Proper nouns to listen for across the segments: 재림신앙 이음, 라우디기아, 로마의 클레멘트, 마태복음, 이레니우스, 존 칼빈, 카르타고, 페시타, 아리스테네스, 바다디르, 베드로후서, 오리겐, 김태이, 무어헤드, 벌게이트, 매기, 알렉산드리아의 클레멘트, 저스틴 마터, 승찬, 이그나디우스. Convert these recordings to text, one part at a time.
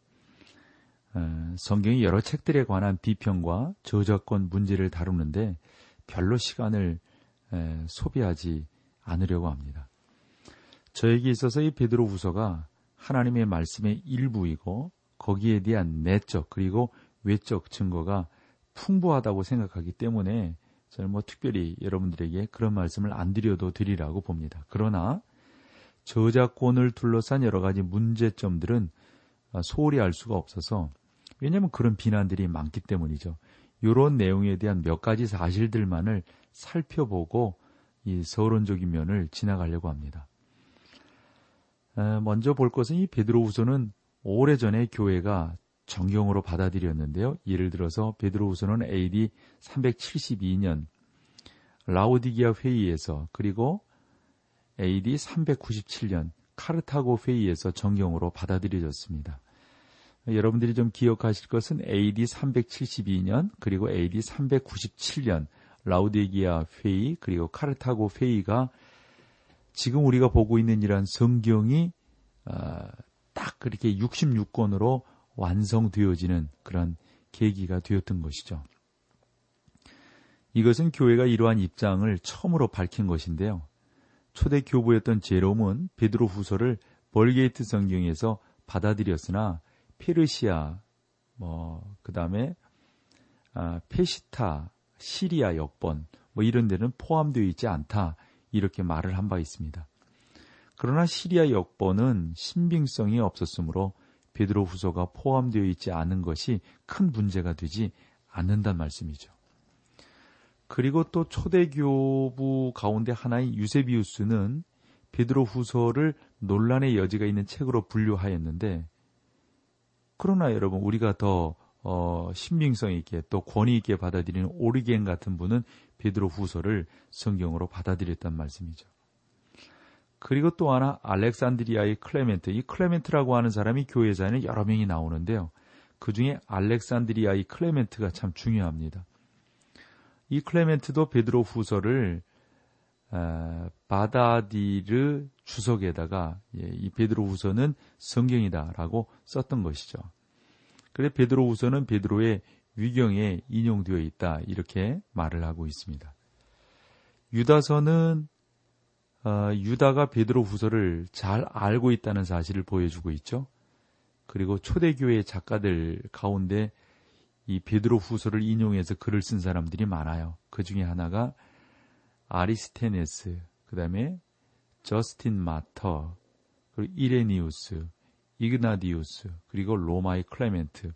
성경이 여러 책들에 관한 비평과 저작권 문제를 다루는데 별로 시간을 소비하지 않으려고 합니다. 저에게 있어서 이 베드로 후서가 하나님의 말씀의 일부이고 거기에 대한 내적 그리고 외적 증거가 풍부하다고 생각하기 때문에 저는 뭐 특별히 여러분들에게 그런 말씀을 안 드려도 드리라고 봅니다. 그러나 저작권을 둘러싼 여러 가지 문제점들은 소홀히 알 수가 없어서, 왜냐하면 그런 비난들이 많기 때문이죠. 이런 내용에 대한 몇 가지 사실들만을 살펴보고 이 서론적인 면을 지나가려고 합니다. 먼저 볼 것은 이 베드로후서는 오래전에 교회가 정경으로 받아들였는데요. 예를 들어서 베드로후서는 AD 372년 라우디기아 회의에서, 그리고 AD 397년 카르타고 회의에서 정경으로 받아들여졌습니다. 여러분들이 좀 기억하실 것은 AD 372년 그리고 AD 397년 라우디기아 회의 그리고 카르타고 회의가 지금 우리가 보고 있는 이런 성경이 딱 그렇게 66권으로 완성되어지는 그런 계기가 되었던 것이죠. 이것은 교회가 이러한 입장을 처음으로 밝힌 것인데요. 초대 교부였던 제롬은 베드로 후서를 벌게이트 성경에서 받아들였으나 페르시아, 그 다음에 페시타, 시리아 역번 이런 데는 포함되어 있지 않다, 이렇게 말을 한 바 있습니다. 그러나 시리아 역번은 신빙성이 없었으므로 베드로 후서가 포함되어 있지 않은 것이 큰 문제가 되지 않는단 말씀이죠. 그리고 또 초대교부 가운데 하나인 유세비우스는 베드로 후서를 논란의 여지가 있는 책으로 분류하였는데, 그러나 여러분 우리가 더 신빙성 있게 또 권위 있게 받아들이는 오리겐 같은 분은 베드로 후서를 성경으로 받아들였단 말씀이죠. 그리고 또 하나 알렉산드리아의 클레멘트, 이 클레멘트라고 하는 사람이 교회사에는 여러 명이 나오는데요. 그 중에 알렉산드리아의 클레멘트가 참 중요합니다. 이 클레멘트도 베드로 후서를 바다디르 주석에다가 이 베드로 후서는 성경이다라고 썼던 것이죠. 그래서 베드로 후서는 베드로의 위경에 인용되어 있다, 이렇게 말을 하고 있습니다. 유다서는 유다가 베드로 후서를 잘 알고 있다는 사실을 보여주고 있죠. 그리고 초대교회 작가들 가운데 이 베드로 후서를 인용해서 글을 쓴 사람들이 많아요. 그 중에 하나가 아리스테네스, 그 다음에 저스틴 마터, 그리고 이레니우스, 이그나디우스, 그리고 로마의 클레멘트.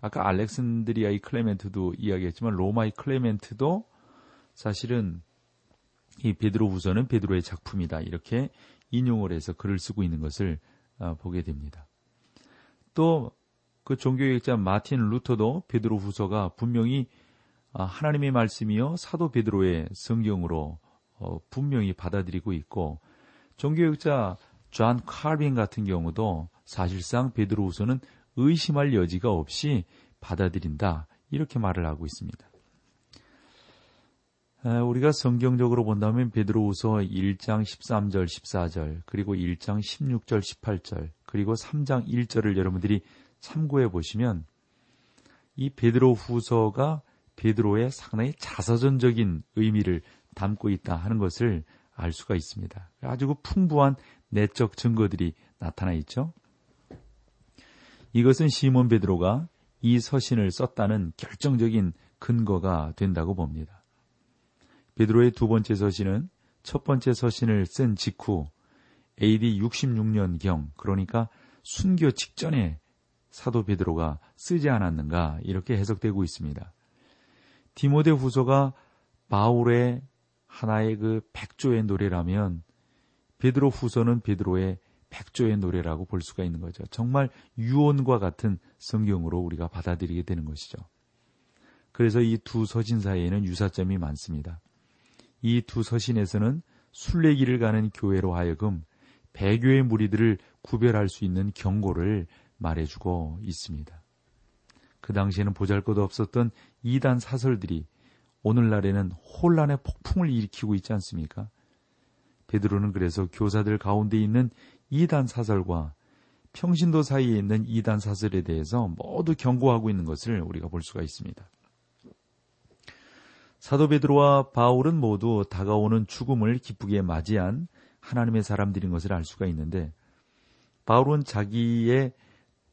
아까 알렉산드리아의 클레멘트도 이야기했지만 로마의 클레멘트도 사실은 이 베드로 후서는 베드로의 작품이다, 이렇게 인용을 해서 글을 쓰고 있는 것을 보게 됩니다. 또 그 종교개혁자 마틴 루터도 베드로후서가 분명히 하나님의 말씀이요 사도 베드로의 성경으로 분명히 받아들이고 있고, 종교개혁자 존 칼빈 같은 경우도 사실상 베드로후서는 의심할 여지가 없이 받아들인다, 이렇게 말을 하고 있습니다. 우리가 성경적으로 본다면 베드로후서 1장 13절, 14절, 그리고 1장 16절, 18절, 그리고 3장 1절을 여러분들이 참고해 보시면 이 베드로후서가 베드로의 상당히 자서전적인 의미를 담고 있다 하는 것을 알 수가 있습니다. 아주 풍부한 내적 증거들이 나타나 있죠. 이것은 시몬 베드로가 이 서신을 썼다는 결정적인 근거가 된다고 봅니다. 베드로의 두 번째 서신은 첫 번째 서신을 쓴 직후 AD 66년경, 그러니까 순교 직전에 사도 베드로가 쓰지 않았는가, 이렇게 해석되고 있습니다. 디모데 후서가 바울의 하나의 그 백조의 노래라면 베드로 후서는 베드로의 백조의 노래라고 볼 수가 있는 거죠. 정말 유언과 같은 성경으로 우리가 받아들이게 되는 것이죠. 그래서 이 두 서신 사이에는 유사점이 많습니다. 이 두 서신에서는 순례길을 가는 교회로 하여금 배교의 무리들을 구별할 수 있는 경고를 말해주고 있습니다. 그 당시에는 보잘것없었던 이단 사설들이 오늘날에는 혼란의 폭풍을 일으키고 있지 않습니까? 베드로는 그래서 교사들 가운데 있는 이단 사설과 평신도 사이에 있는 이단 사설에 대해서 모두 경고하고 있는 것을 우리가 볼 수가 있습니다. 사도 베드로와 바울은 모두 다가오는 죽음을 기쁘게 맞이한 하나님의 사람들인 것을 알 수가 있는데, 바울은 자기의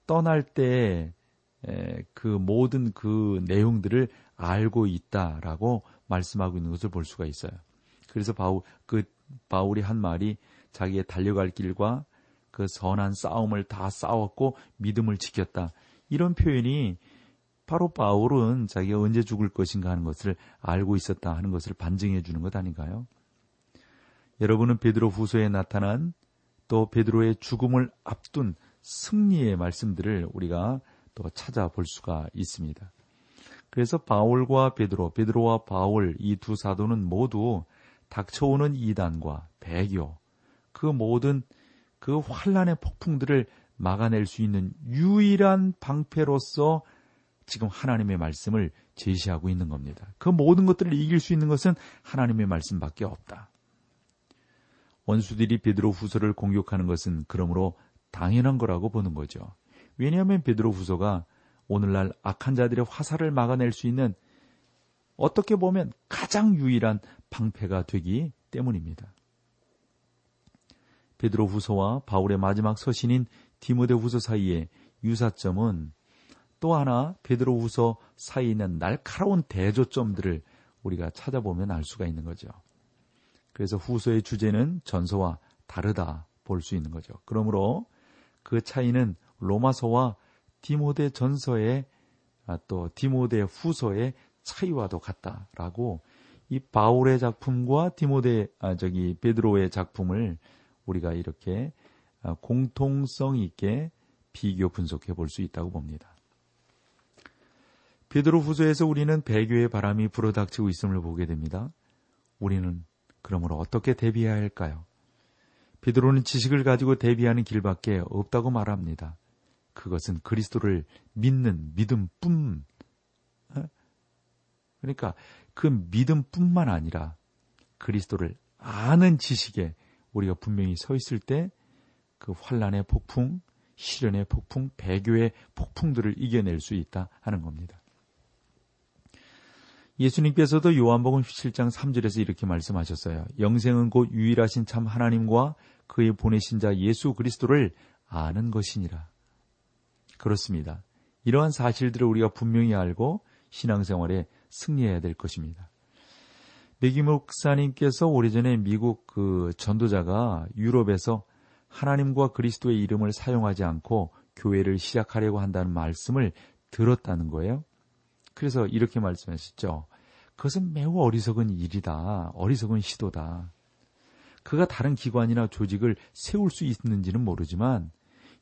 떠날 때의 그 모든 그 내용들을 알고 있다라고 말씀하고 있는 것을 볼 수가 있어요. 그래서 바울이 한 말이 자기의 달려갈 길과 그 선한 싸움을 다 싸웠고 믿음을 지켰다, 이런 표현이 바로 바울은 자기가 언제 죽을 것인가 하는 것을 알고 있었다 하는 것을 반증해 주는 것 아닌가요? 여러분은 베드로 후서에 나타난 또 베드로의 죽음을 앞둔 승리의 말씀들을 우리가 또 찾아볼 수가 있습니다. 그래서 바울과 베드로, 베드로와 바울, 이 두 사도는 모두 닥쳐오는 이단과 배교, 그 모든 그 환란의 폭풍들을 막아낼 수 있는 유일한 방패로서 지금 하나님의 말씀을 제시하고 있는 겁니다. 그 모든 것들을 이길 수 있는 것은 하나님의 말씀밖에 없다. 원수들이 베드로 후서를 공격하는 것은 그러므로 당연한 거라고 보는 거죠. 왜냐하면 베드로 후서가 오늘날 악한 자들의 화살을 막아낼 수 있는, 어떻게 보면 가장 유일한 방패가 되기 때문입니다. 베드로 후서와 바울의 마지막 서신인 디모데 후서 사이의 유사점은 또 하나 베드로 후서 사이에 있는 날카로운 대조점들을 우리가 찾아보면 알 수가 있는 거죠. 그래서 후서의 주제는 전서와 다르다 볼 수 있는 거죠. 그러므로 그 차이는 로마서와 디모데 전서의 또 디모데 후서의 차이와도 같다라고, 이 바울의 작품과 베드로의 작품을 우리가 이렇게 공통성 있게 비교 분석해 볼 수 있다고 봅니다. 베드로 후서에서 우리는 배교의 바람이 불어닥치고 있음을 보게 됩니다. 우리는 그러므로 어떻게 대비해야 할까요? 베드로는 지식을 가지고 대비하는 길밖에 없다고 말합니다. 그것은 그리스도를 믿는 믿음뿐, 그러니까 그 믿음뿐만 아니라 그리스도를 아는 지식에 우리가 분명히 서 있을 때 그 환란의 폭풍, 시련의 폭풍, 배교의 폭풍들을 이겨낼 수 있다 하는 겁니다. 예수님께서도 요한복음 17장 3절에서 이렇게 말씀하셨어요. 영생은 곧 유일하신 참 하나님과 그의 보내신 자 예수 그리스도를 아는 것이니라. 그렇습니다. 이러한 사실들을 우리가 분명히 알고 신앙생활에 승리해야 될 것입니다. 매기 목사님께서 오래전에 미국 그 전도자가 유럽에서 하나님과 그리스도의 이름을 사용하지 않고 교회를 시작하려고 한다는 말씀을 들었다는 거예요. 그래서 이렇게 말씀하셨죠. 그것은 매우 어리석은 일이다. 어리석은 시도다. 그가 다른 기관이나 조직을 세울 수 있는지는 모르지만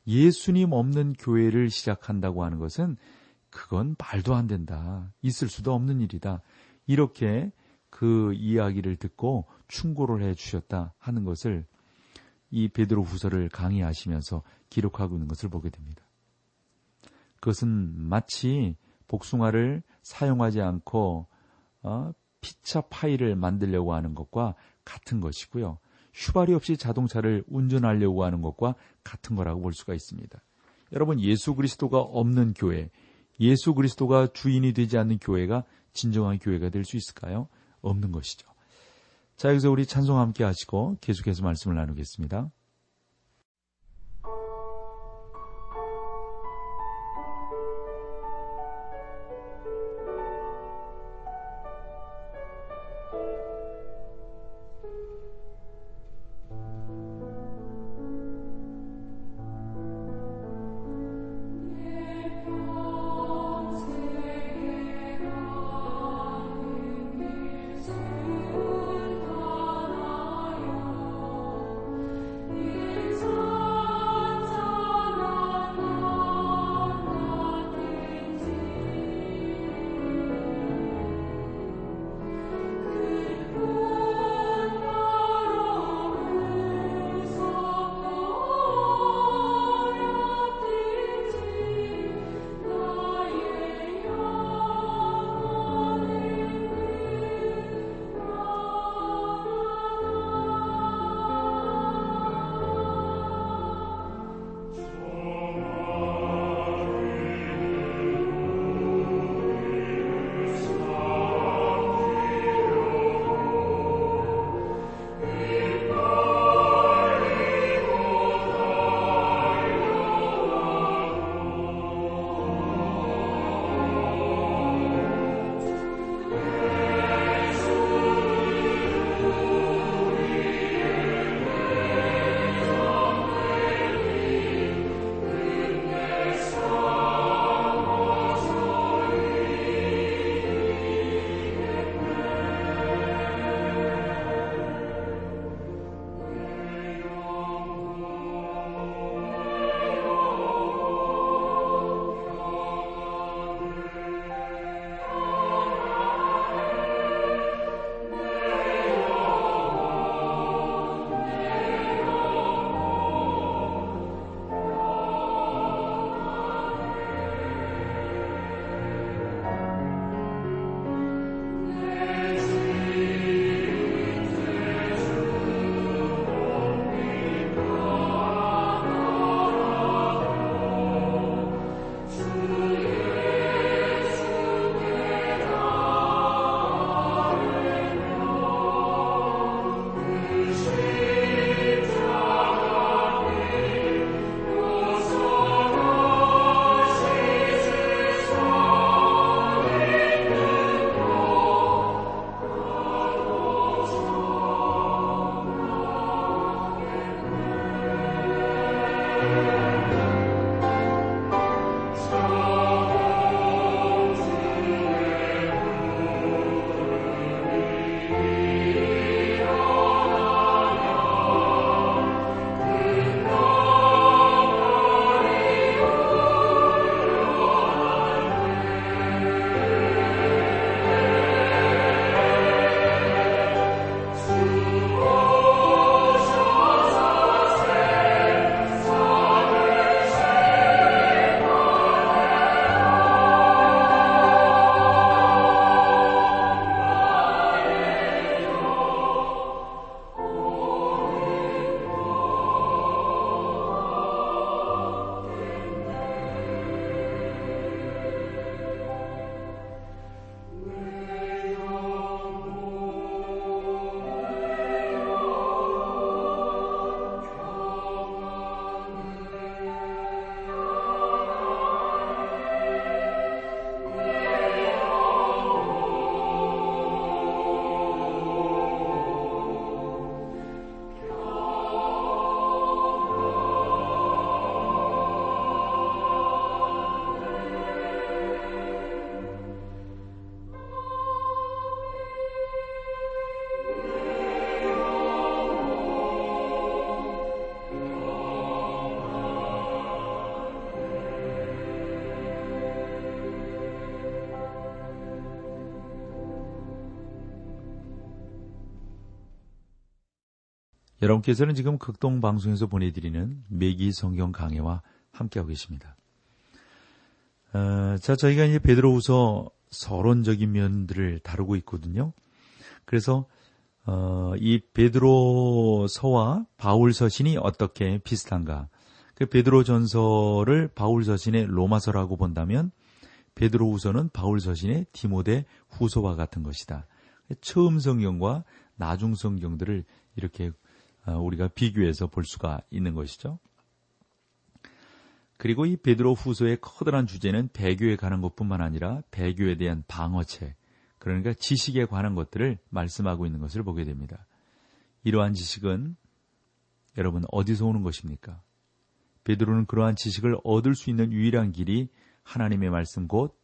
예수님 없는 교회를 시작한다고 하는 것은 그건 말도 안 된다. 있을 수도 없는 일이다. 이렇게 그 이야기를 듣고 충고를 해 주셨다 하는 것을 이 베드로 후서를 강의하시면서 기록하고 있는 것을 보게 됩니다. 그것은 마치 복숭아를 사용하지 않고 피차 파이를 만들려고 하는 것과 같은 것이고요. 휘발이 없이 자동차를 운전하려고 하는 것과 같은 거라고 볼 수가 있습니다. 여러분, 예수 그리스도가 없는 교회, 예수 그리스도가 주인이 되지 않는 교회가 진정한 교회가 될 수 있을까요? 없는 것이죠. 자, 여기서 우리 찬송 함께 하시고 계속해서 말씀을 나누겠습니다. 여러분께서는 지금 극동방송에서 보내드리는 매기 성경 강해와 함께하고 계십니다. 자, 저희가 이제 베드로후서 서론적인 면들을 다루고 있거든요. 그래서 이 베드로서와 바울 서신이 어떻게 비슷한가? 그 베드로 전서를 바울 서신의 로마서라고 본다면 베드로 후서는 바울 서신의 디모데 후서와 같은 것이다. 처음 성경과 나중 성경들을 이렇게 우리가 비교해서 볼 수가 있는 것이죠. 그리고 이 베드로 후서의 커다란 주제는 배교에 관한 것뿐만 아니라 배교에 대한 방어책, 그러니까 지식에 관한 것들을 말씀하고 있는 것을 보게 됩니다. 이러한 지식은 여러분 어디서 오는 것입니까? 베드로는 그러한 지식을 얻을 수 있는 유일한 길이 하나님의 말씀 곧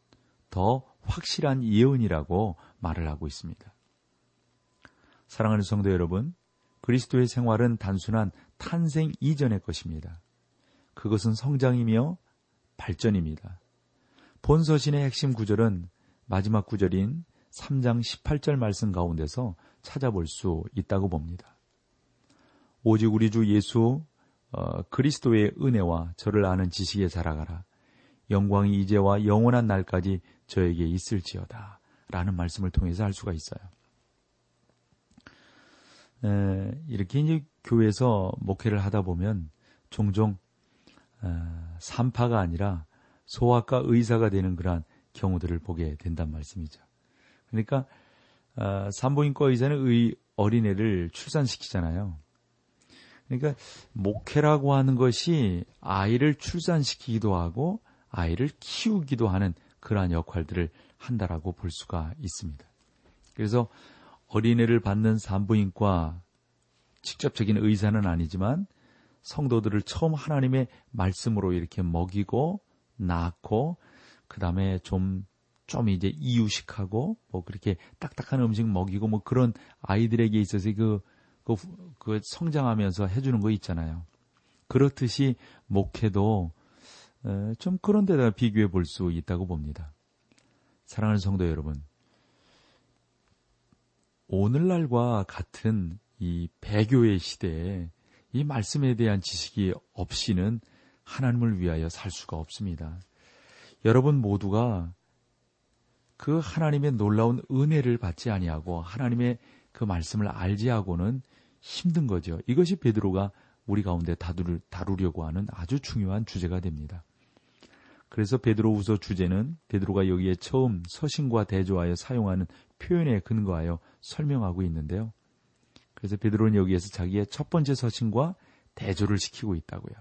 더 확실한 예언이라고 말을 하고 있습니다. 사랑하는 성도 여러분, 그리스도의 생활은 단순한 탄생 이전의 것입니다. 그것은 성장이며 발전입니다. 본서신의 핵심 구절은 마지막 구절인 3장 18절 말씀 가운데서 찾아볼 수 있다고 봅니다. 오직 우리 주 예수 그리스도의 은혜와 저를 아는 지식에 자라가라. 영광이 이제와 영원한 날까지 저에게 있을지어다 라는 말씀을 통해서 알 수가 있어요. 이렇게 이제 교회에서 목회를 하다 보면 종종 산파가 아니라 소아과 의사가 되는 그러한 경우들을 보게 된단 말씀이죠. 그러니까 산부인과 의사는 어린애를 출산시키잖아요. 그러니까 목회라고 하는 것이 아이를 출산시키기도 하고 아이를 키우기도 하는 그러한 역할들을 한다라고 볼 수가 있습니다. 그래서 어린애를 받는 산부인과 직접적인 의사는 아니지만 성도들을 처음 하나님의 말씀으로 이렇게 먹이고 낳고 그 다음에 좀 이제 이유식하고 뭐 그렇게 딱딱한 음식 먹이고 뭐 그런 아이들에게 있어서 그 성장하면서 해주는 거 있잖아요. 그렇듯이 목회도 좀 그런 데다 비교해 볼 수 있다고 봅니다. 사랑하는 성도 여러분, 오늘날과 같은 이 배교의 시대에 이 말씀에 대한 지식이 없이는 하나님을 위하여 살 수가 없습니다. 여러분 모두가 그 하나님의 놀라운 은혜를 받지 아니하고 하나님의 그 말씀을 알지 하고는 힘든 거죠. 이것이 베드로가 우리 가운데 다루려고 하는 아주 중요한 주제가 됩니다. 그래서 베드로후서 주제는 베드로가 여기에 처음 서신과 대조하여 사용하는 표현에 근거하여 설명하고 있는데요. 그래서 베드로는 여기에서 자기의 첫 번째 서신과 대조를 시키고 있다고요.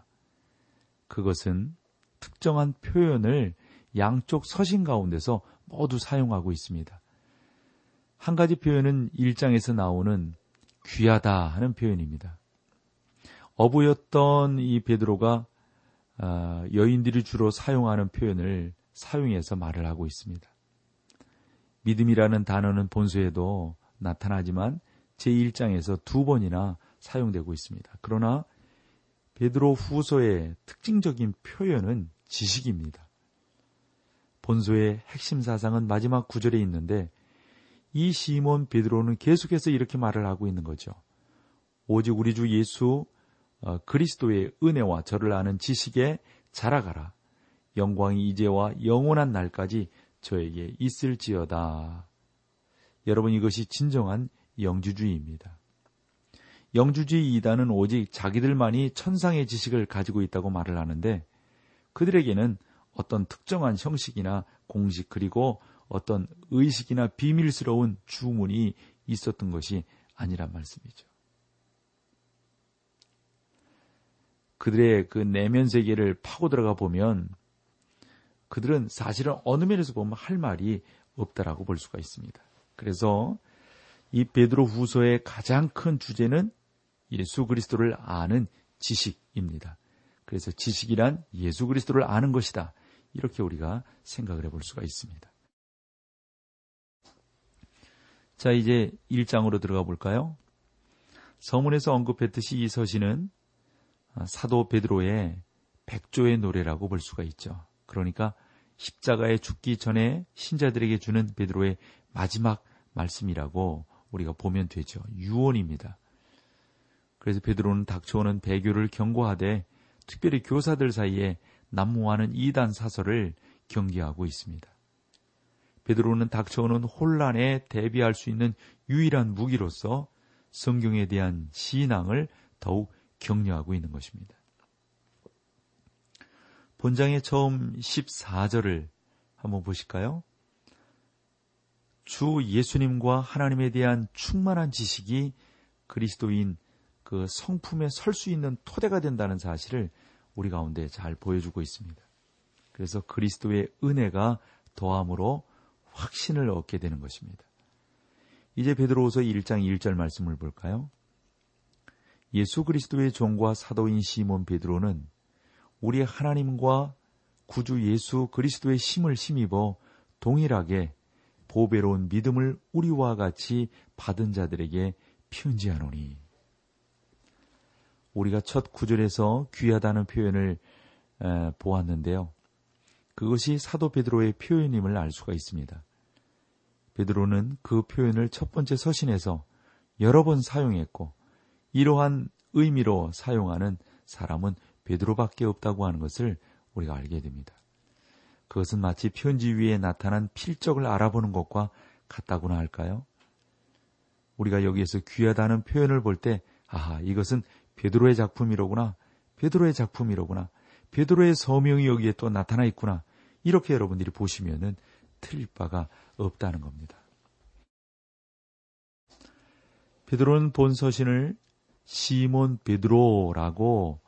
그것은 특정한 표현을 양쪽 서신 가운데서 모두 사용하고 있습니다. 한 가지 표현은 1장에서 나오는 귀하다 하는 표현입니다. 어부였던 이 베드로가 여인들이 주로 사용하는 표현을 사용해서 말을 하고 있습니다. 믿음이라는 단어는 본서에도 나타나지만 제1장에서 두 번이나 사용되고 있습니다. 그러나 베드로 후서의 특징적인 표현은 지식입니다. 본서의 핵심 사상은 마지막 구절에 있는데 이 시몬 베드로는 계속해서 이렇게 말을 하고 있는 거죠. 오직 우리 주 예수 그리스도의 은혜와 저를 아는 지식에 자라가라. 영광이 이제와 영원한 날까지 저에게 있을지어다. 여러분, 이것이 진정한 영주주의입니다. 영주주의 이단은 오직 자기들만이 천상의 지식을 가지고 있다고 말을 하는데 그들에게는 어떤 특정한 형식이나 공식 그리고 어떤 의식이나 비밀스러운 주문이 있었던 것이 아니란 말씀이죠. 그들의 그 내면 세계를 파고 들어가 보면 그들은 사실은 어느 면에서 보면 할 말이 없다라고 볼 수가 있습니다. 그래서 이 베드로 후서의 가장 큰 주제는 예수 그리스도를 아는 지식입니다. 그래서 지식이란 예수 그리스도를 아는 것이다. 이렇게 우리가 생각을 해볼 수가 있습니다. 자, 이제 1장으로 들어가 볼까요? 서문에서 언급했듯이 이 서신은 사도 베드로의 백조의 노래라고 볼 수가 있죠. 그러니까 십자가에 죽기 전에 신자들에게 주는 베드로의 마지막 말씀이라고 우리가 보면 되죠. 유언입니다. 그래서 베드로는 닥쳐오는 배교를 경고하되 특별히 교사들 사이에 난무하는 이단 사설을 경계하고 있습니다. 베드로는 닥쳐오는 혼란에 대비할 수 있는 유일한 무기로서 성경에 대한 신앙을 더욱 격려하고 있는 것입니다. 본장의 처음 14절을 한번 보실까요? 주 예수님과 하나님에 대한 충만한 지식이 그리스도인 그 성품에 설 수 있는 토대가 된다는 사실을 우리 가운데 잘 보여주고 있습니다. 그래서 그리스도의 은혜가 더함으로 확신을 얻게 되는 것입니다. 이제 베드로후서 1장 1절 말씀을 볼까요? 예수 그리스도의 종과 사도인 시몬 베드로는 우리 하나님과 구주 예수 그리스도의 힘을 힘입어 동일하게 보배로운 믿음을 우리와 같이 받은 자들에게 편지하노니. 우리가 첫 구절에서 귀하다는 표현을 보았는데요. 그것이 사도 베드로의 표현임을 알 수가 있습니다. 베드로는 그 표현을 첫 번째 서신에서 여러 번 사용했고 이러한 의미로 사용하는 사람은 베드로밖에 없다고 하는 것을 우리가 알게 됩니다. 그것은 마치 편지 위에 나타난 필적을 알아보는 것과 같다고나 할까요? 우리가 여기에서 귀하다는 표현을 볼 때 아하, 이것은 베드로의 작품이로구나, 베드로의 작품이로구나, 베드로의 서명이 여기에 또 나타나 있구나, 이렇게 여러분들이 보시면은 틀릴 바가 없다는 겁니다. 베드로는 본 서신을 시몬 베드로라고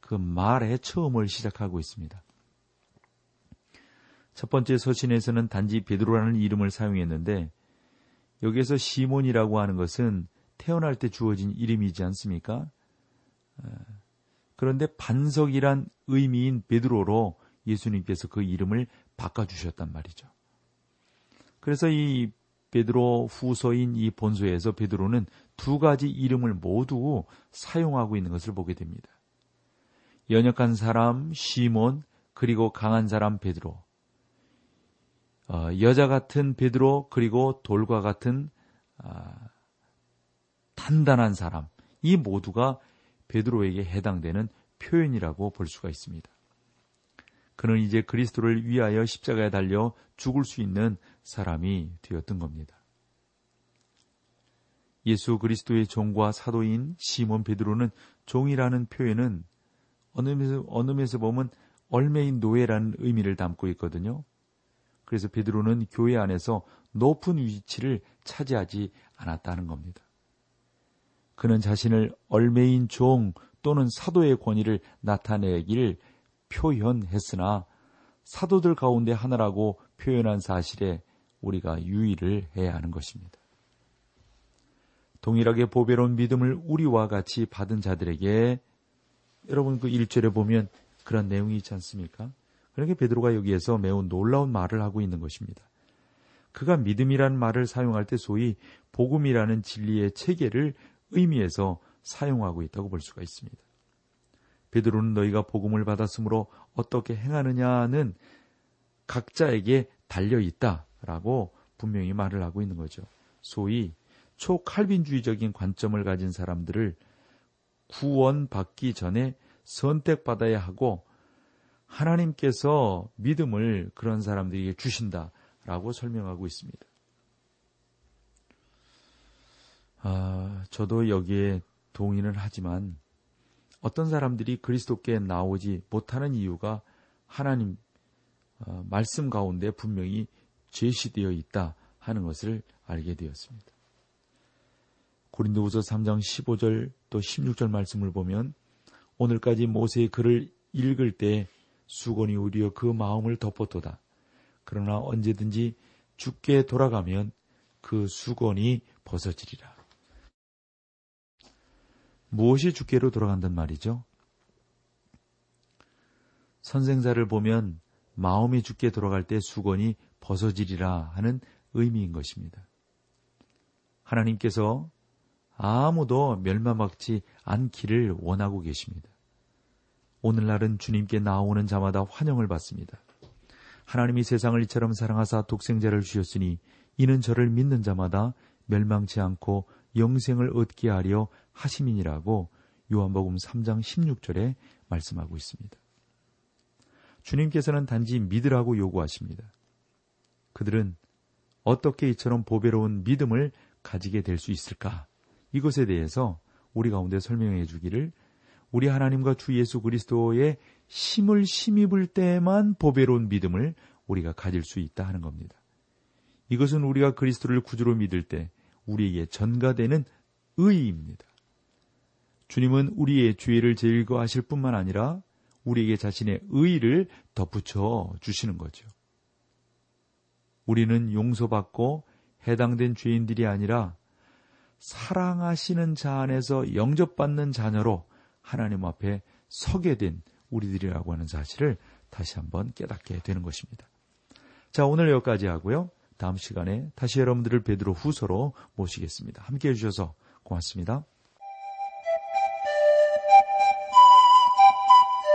그 말의 처음을 시작하고 있습니다. 첫 번째 서신에서는 단지 베드로라는 이름을 사용했는데 여기에서 시몬이라고 하는 것은 태어날 때 주어진 이름이지 않습니까? 그런데 반석이란 의미인 베드로로 예수님께서 그 이름을 바꿔주셨단 말이죠. 그래서 이 베드로 후서인 이 본서에서 베드로는 두 가지 이름을 모두 사용하고 있는 것을 보게 됩니다. 연약한 사람 시몬, 그리고 강한 사람 베드로, 여자 같은 베드로, 그리고 돌과 같은 단단한 사람, 이 모두가 베드로에게 해당되는 표현이라고 볼 수가 있습니다. 그는 이제 그리스도를 위하여 십자가에 달려 죽을 수 있는 사람이 되었던 겁니다. 예수 그리스도의 종과 사도인 시몬 베드로는 종이라는 표현은 어느 면에서 보면 얼매인 노예라는 의미를 담고 있거든요. 그래서 베드로는 교회 안에서 높은 위치를 차지하지 않았다는 겁니다. 그는 자신을 얼매인 종 또는 사도의 권위를 나타내기를 표현했으나 사도들 가운데 하나라고 표현한 사실에 우리가 유의를 해야 하는 것입니다. 동일하게 보배로운 믿음을 우리와 같이 받은 자들에게, 여러분 그 1절에 보면 그런 내용이 있지 않습니까? 그러니까 베드로가 여기에서 매우 놀라운 말을 하고 있는 것입니다. 그가 믿음이라는 말을 사용할 때 소위 복음이라는 진리의 체계를 의미에서 사용하고 있다고 볼 수가 있습니다. 베드로는 너희가 복음을 받았으므로 어떻게 행하느냐는 각자에게 달려있다라고 분명히 말을 하고 있는 거죠. 소위 초칼빈주의적인 관점을 가진 사람들을 구원받기 전에 선택받아야 하고 하나님께서 믿음을 그런 사람들에게 주신다라고 설명하고 있습니다. 저도 여기에 동의는 하지만 어떤 사람들이 그리스도께 나오지 못하는 이유가 하나님 말씀 가운데 분명히 제시되어 있다 하는 것을 알게 되었습니다. 고린도후서 3장 15절 또 16절 말씀을 보면 오늘까지 모세의 글을 읽을 때 수건이 오히려 그 마음을 덮었도다. 그러나 언제든지 주께 돌아가면 그 수건이 벗어지리라. 무엇이 주께로 돌아간단 말이죠? 선생사를 보면 마음이 주께 돌아갈 때 수건이 벗어지리라 하는 의미인 것입니다. 하나님께서 아무도 멸망받지 않기를 원하고 계십니다. 오늘날은 주님께 나오는 자마다 환영을 받습니다. 하나님이 세상을 이처럼 사랑하사 독생자를 주셨으니 이는 저를 믿는 자마다 멸망치 않고 영생을 얻게 하려 하심이니라고 요한복음 3장 16절에 말씀하고 있습니다. 주님께서는 단지 믿으라고 요구하십니다. 그들은 어떻게 이처럼 보배로운 믿음을 가지게 될 수 있을까? 이것에 대해서 우리 가운데 설명해 주기를, 우리 하나님과 주 예수 그리스도의 힘을 힘입을 때만 보배로운 믿음을 우리가 가질 수 있다 하는 겁니다. 이것은 우리가 그리스도를 구주로 믿을 때 우리에게 전가되는 의의입니다. 주님은 우리의 죄를 제거하실 뿐만 아니라 우리에게 자신의 의의를 덧붙여 주시는 거죠. 우리는 용서받고 해당된 죄인들이 아니라 사랑하시는 자 안에서 영접받는 자녀로 하나님 앞에 서게 된 우리들이라고 하는 사실을 다시 한번 깨닫게 되는 것입니다. 자, 오늘 여기까지 하고요. 다음 시간에 다시 여러분들을 베드로 후서로 모시겠습니다. 함께해 주셔서 고맙습니다.